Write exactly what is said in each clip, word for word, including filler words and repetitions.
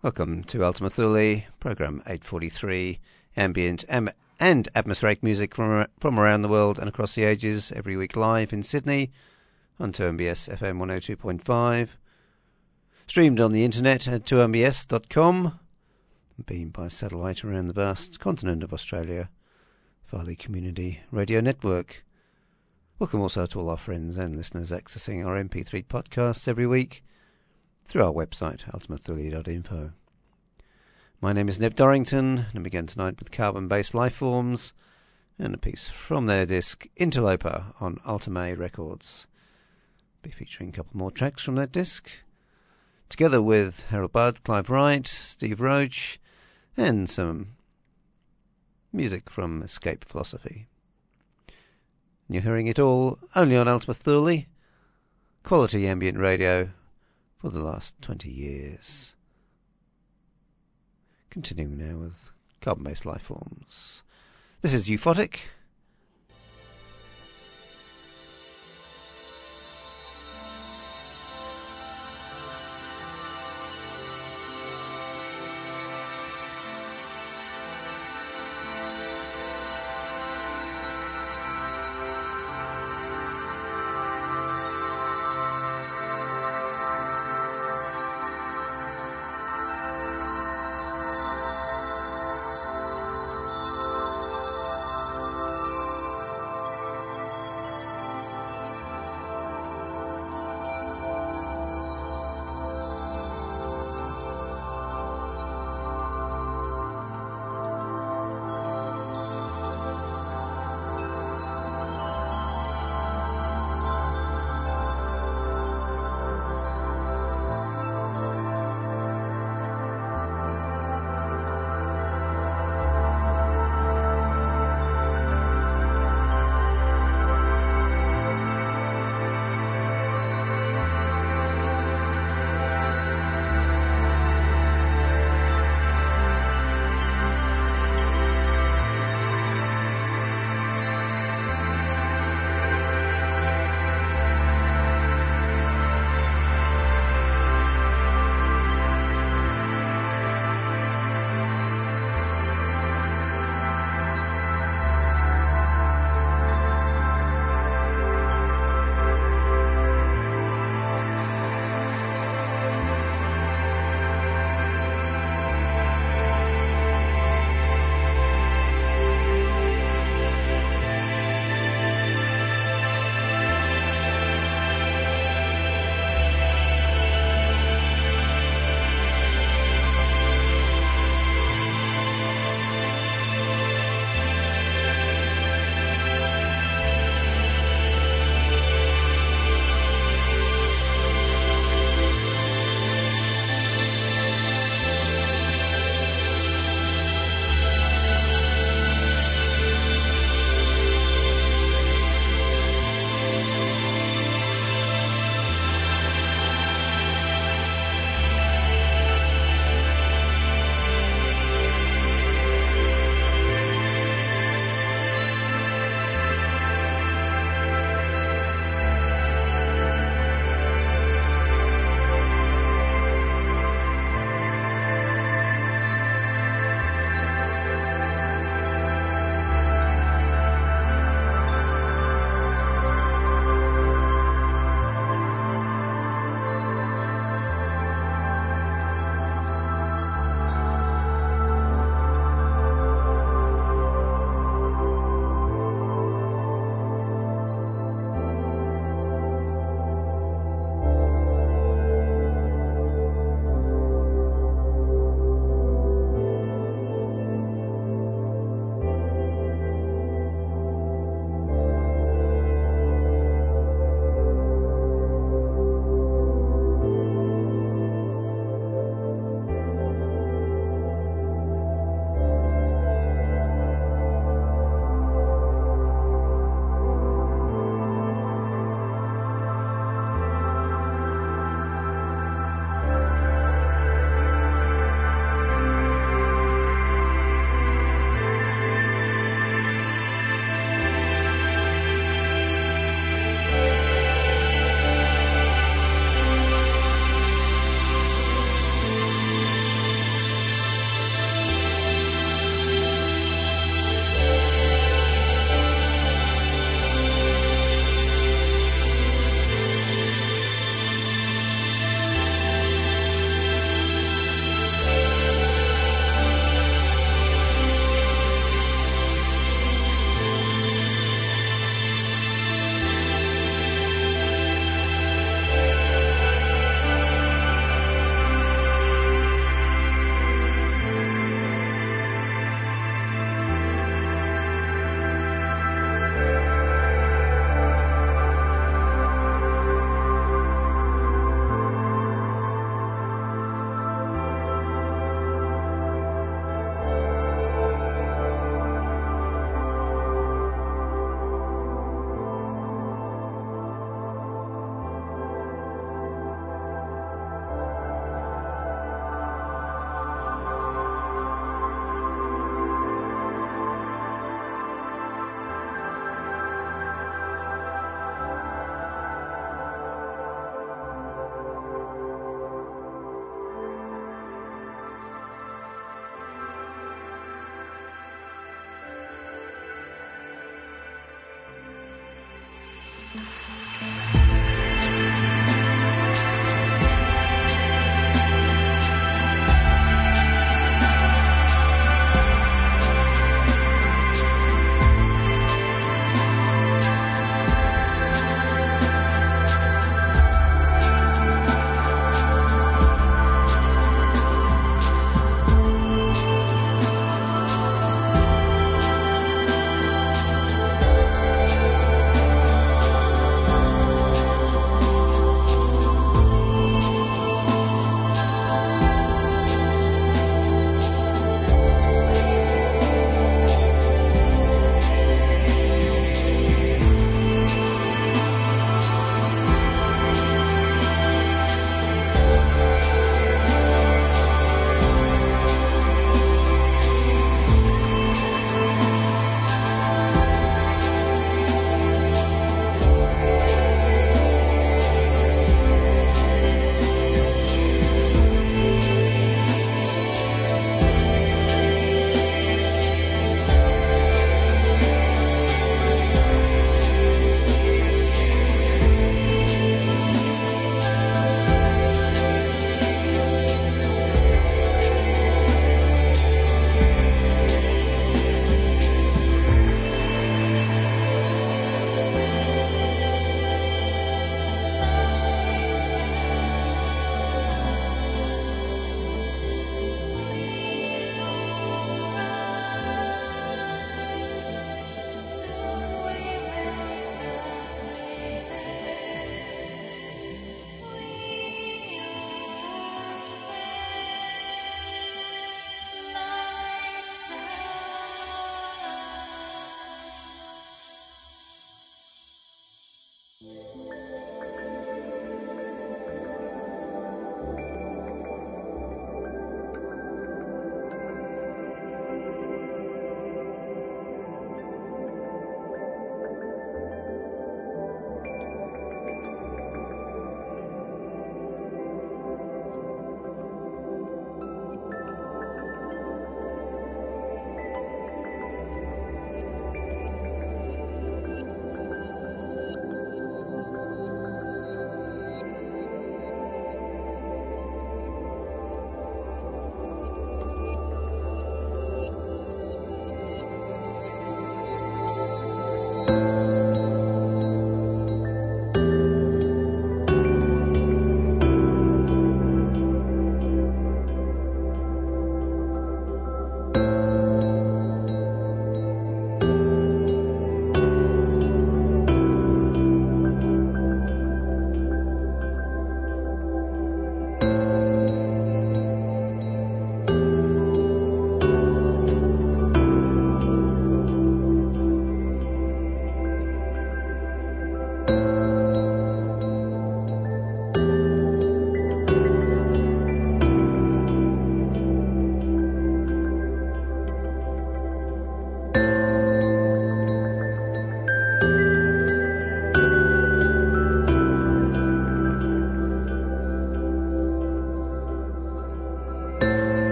Welcome to Ultima Thule, program eight forty-three, ambient am- and atmospheric music from, from around the world and across the ages, every week live in Sydney on two M B S F M one oh two point five, streamed on the internet at two M B S dot com, beamed by satellite around the vast continent of Australia via the Community Radio Network. Welcome also to all our friends and listeners accessing our M P three podcasts every week through our website, ultima thule dot info. My name is Nev Dorrington, and I began tonight with Carbon-Based Lifeforms and a piece from their disc Interloper on Ultime Records. I'll be featuring a couple more tracks from that disc, together with Harold Budd, Clive Wright, Steve Roach, and some music from Escape Philosophy. And you're hearing it all only on Ultima Thule, quality ambient radio, for the last twenty years. Continuing now with Carbon-Based Lifeforms. This is Euphotic.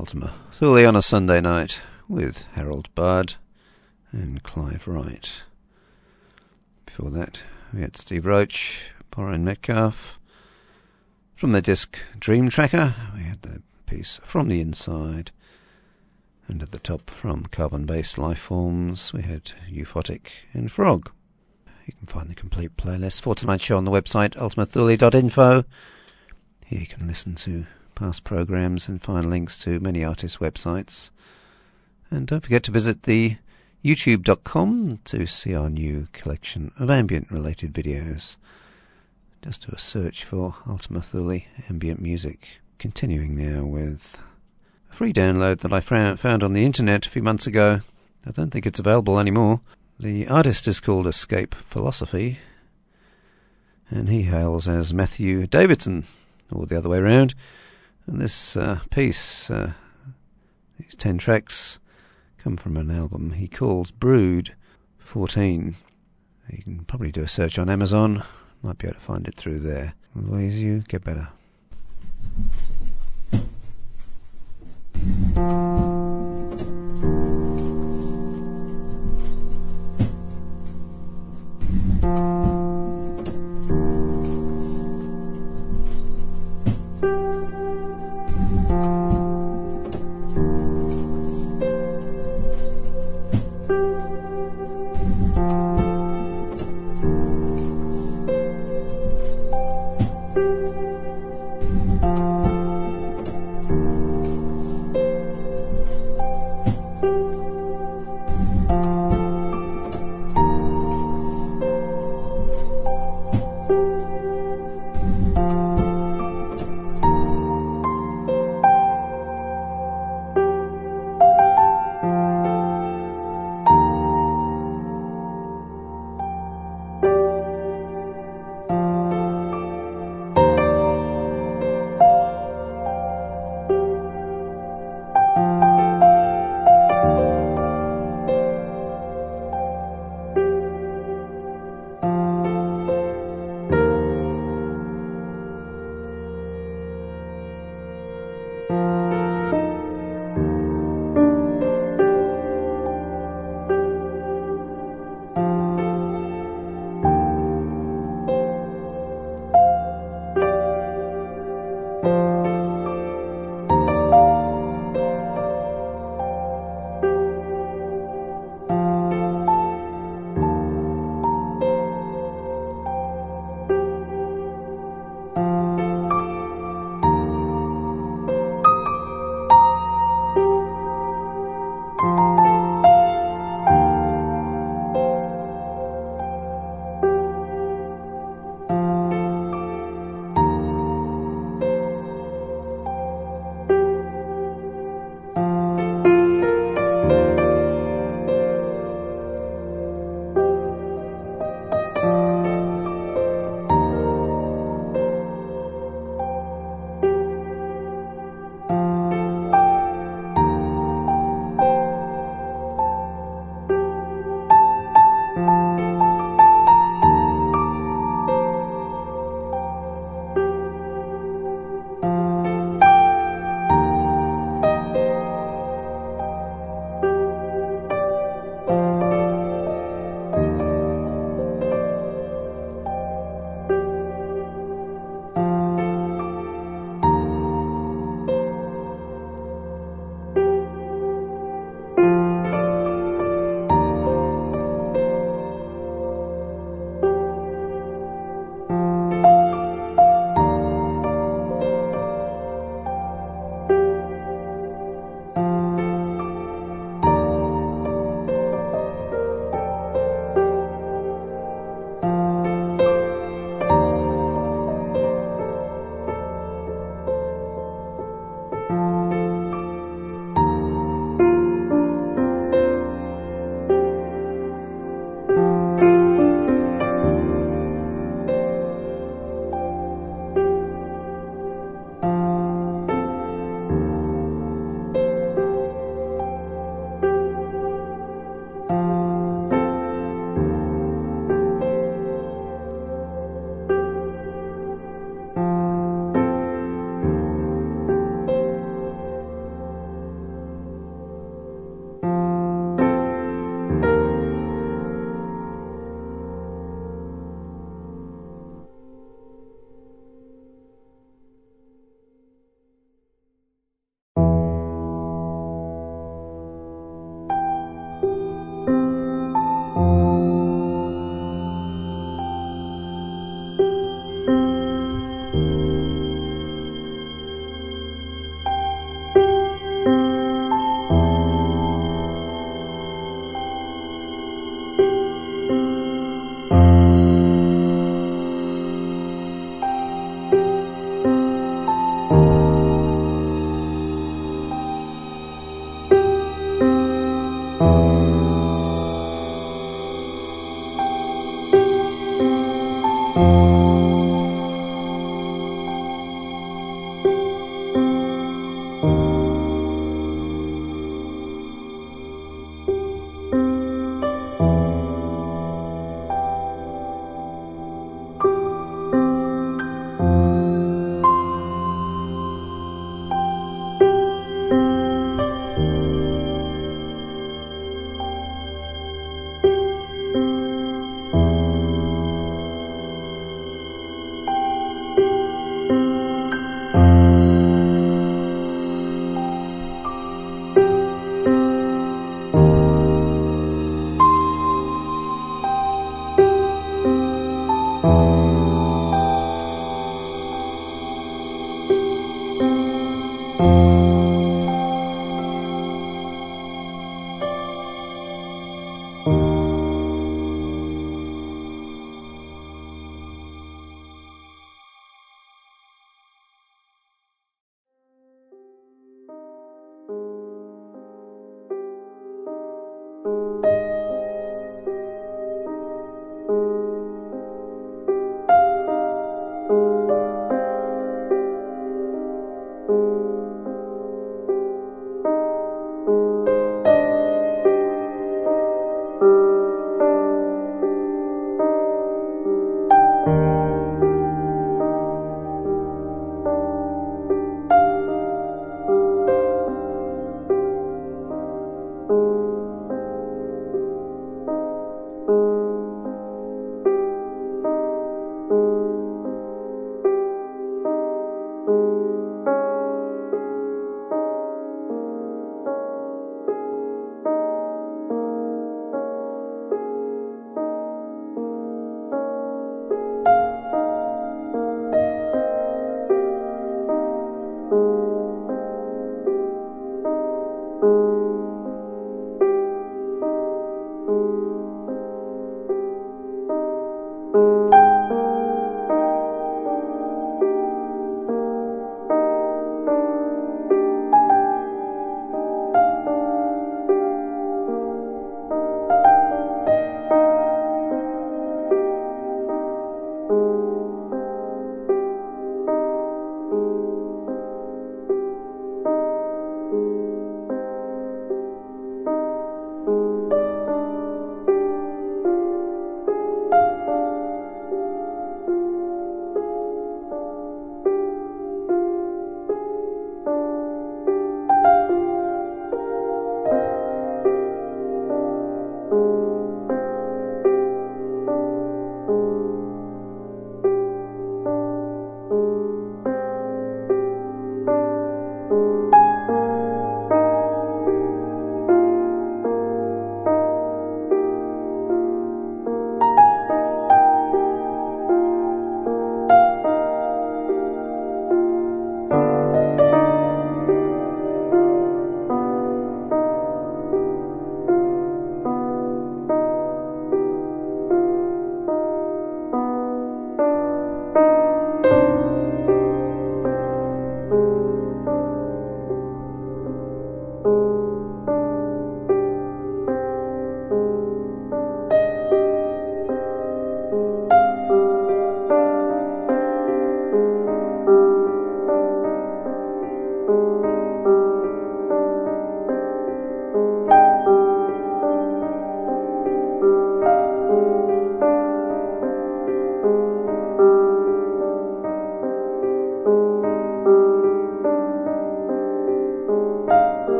Ultima Thule on a Sunday night with Harold Budd and Clive Wright. Before that, we had Steve Roach, Boren Metcalfe. From the disc Dream Tracker, we had the piece From the Inside. And at the top, from Carbon-Based Lifeforms, we had Euphotic and Frog. You can find the complete playlist for tonight's show on the website ultima thule dot info. Here you can listen to past programs and find links to many artists' websites. And don't forget to visit the youtube dot com to see our new collection of ambient-related videos. Just do a search for Ultima Thule ambient music. Continuing now with a free download that I found on the internet a few months ago. I don't think it's available anymore. The artist is called Escape Philosophy, and he hails as Matthew Davidson, or the other way around. And this uh, piece, uh, these ten tracks, come from an album he calls Brood fourteen. You can probably do a search on Amazon. Might be able to find it through there. Otherwise, you get better. Thank you.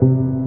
Thank you.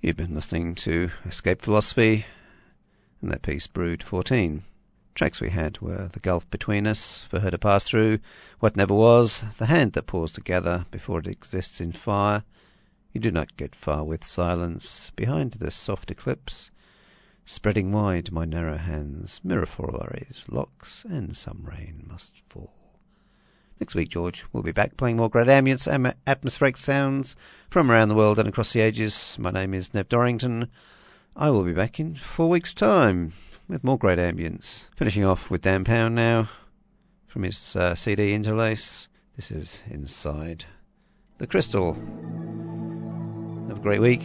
You've been listening to Escape Philosophy and that piece Brood fourteen. Tracks we had were The Gulf Between Us, For Her to Pass Through, What Never Was, The Hand that Paused to Gather Before It Exists in Fire, You Do Not Get Far with Silence, Behind This Soft Eclipse, Spreading Wide My Narrow Hands, Mirror Furlorries, Locks, and Some Rain Must Fall. Next week, George, we'll be back playing more great ambience and atmospheric sounds from around the world and across the ages. My name is Nev Dorrington. I will be back in four weeks' time with more great ambience. Finishing off with Dan Pound now from his uh, C D Interlace. This is Inside the Crystal. Have a great week.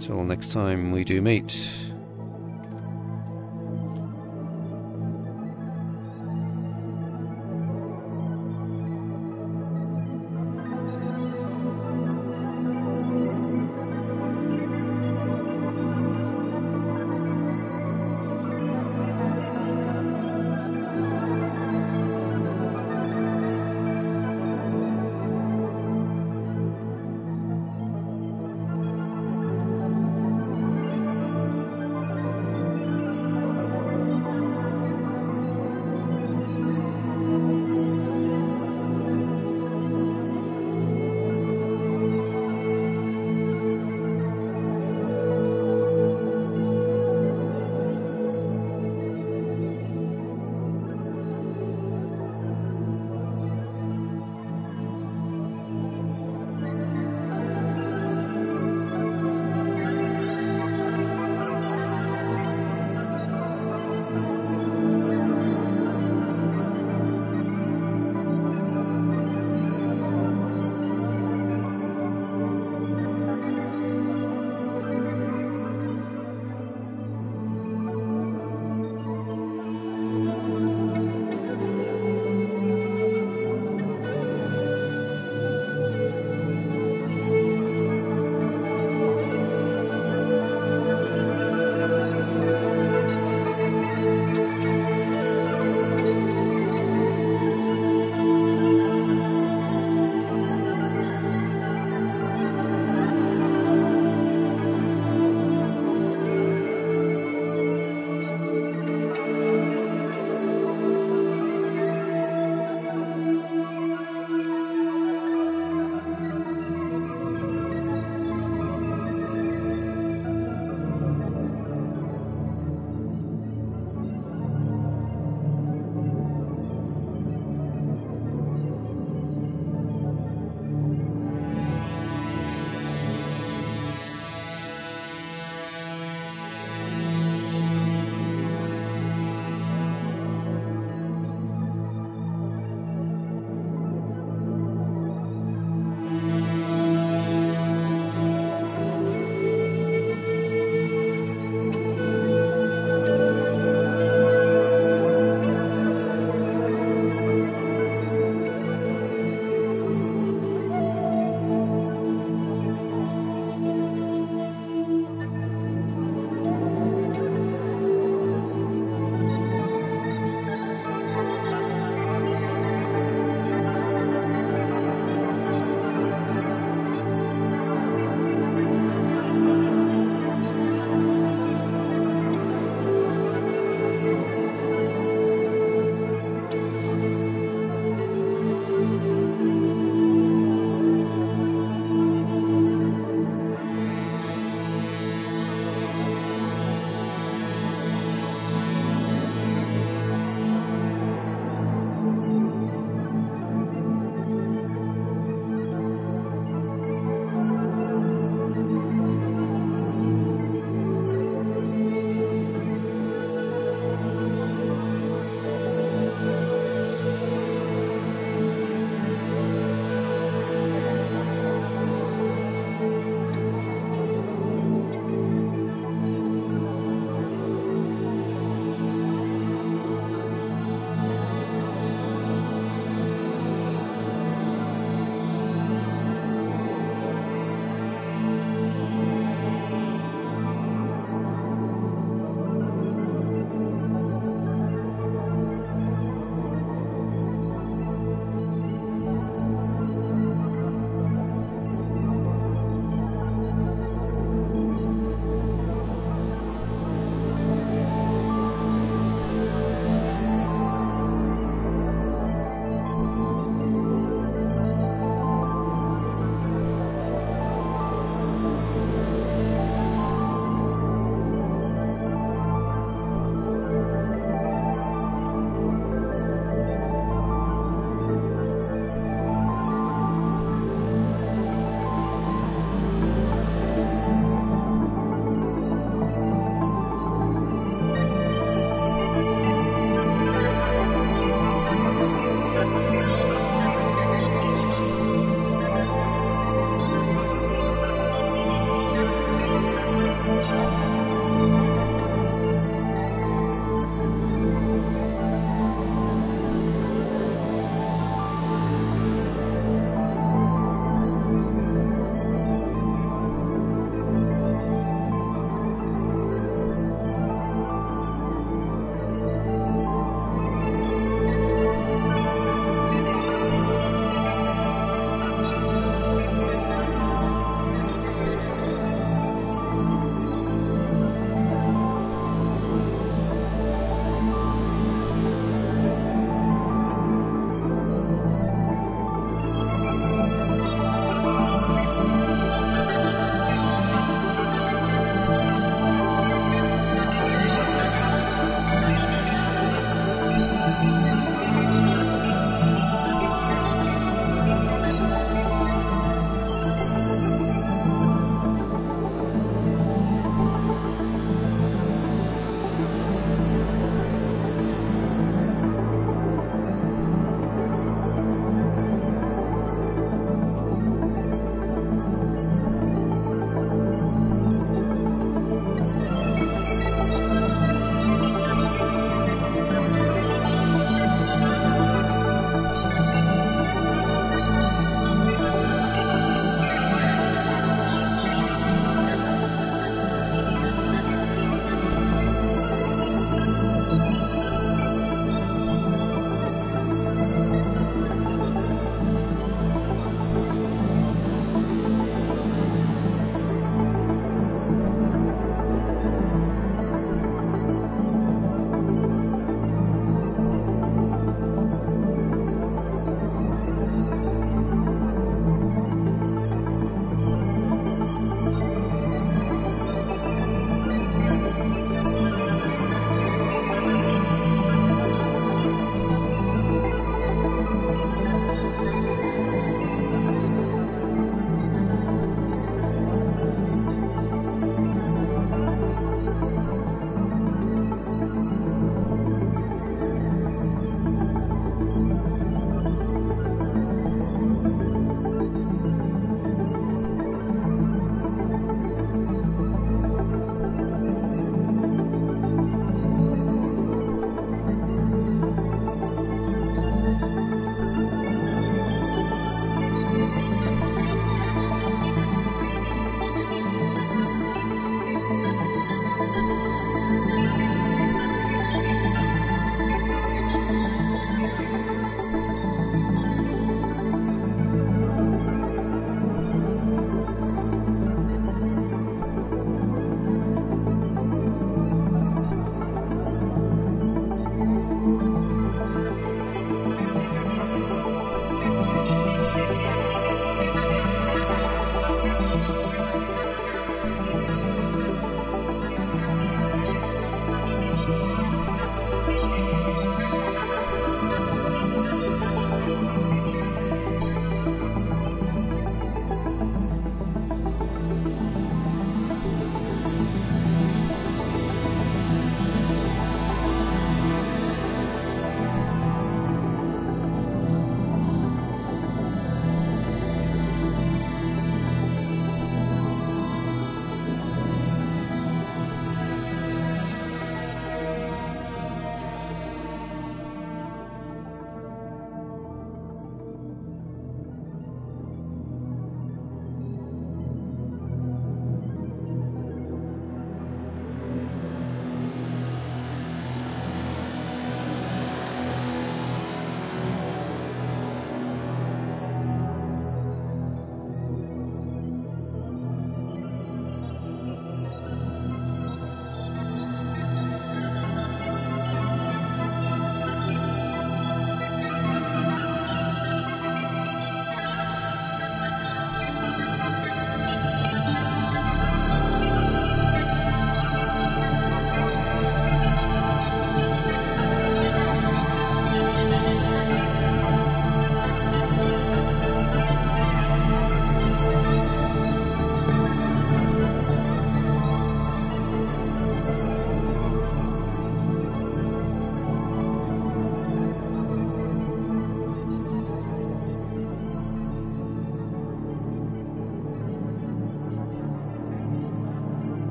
Till next time we do meet.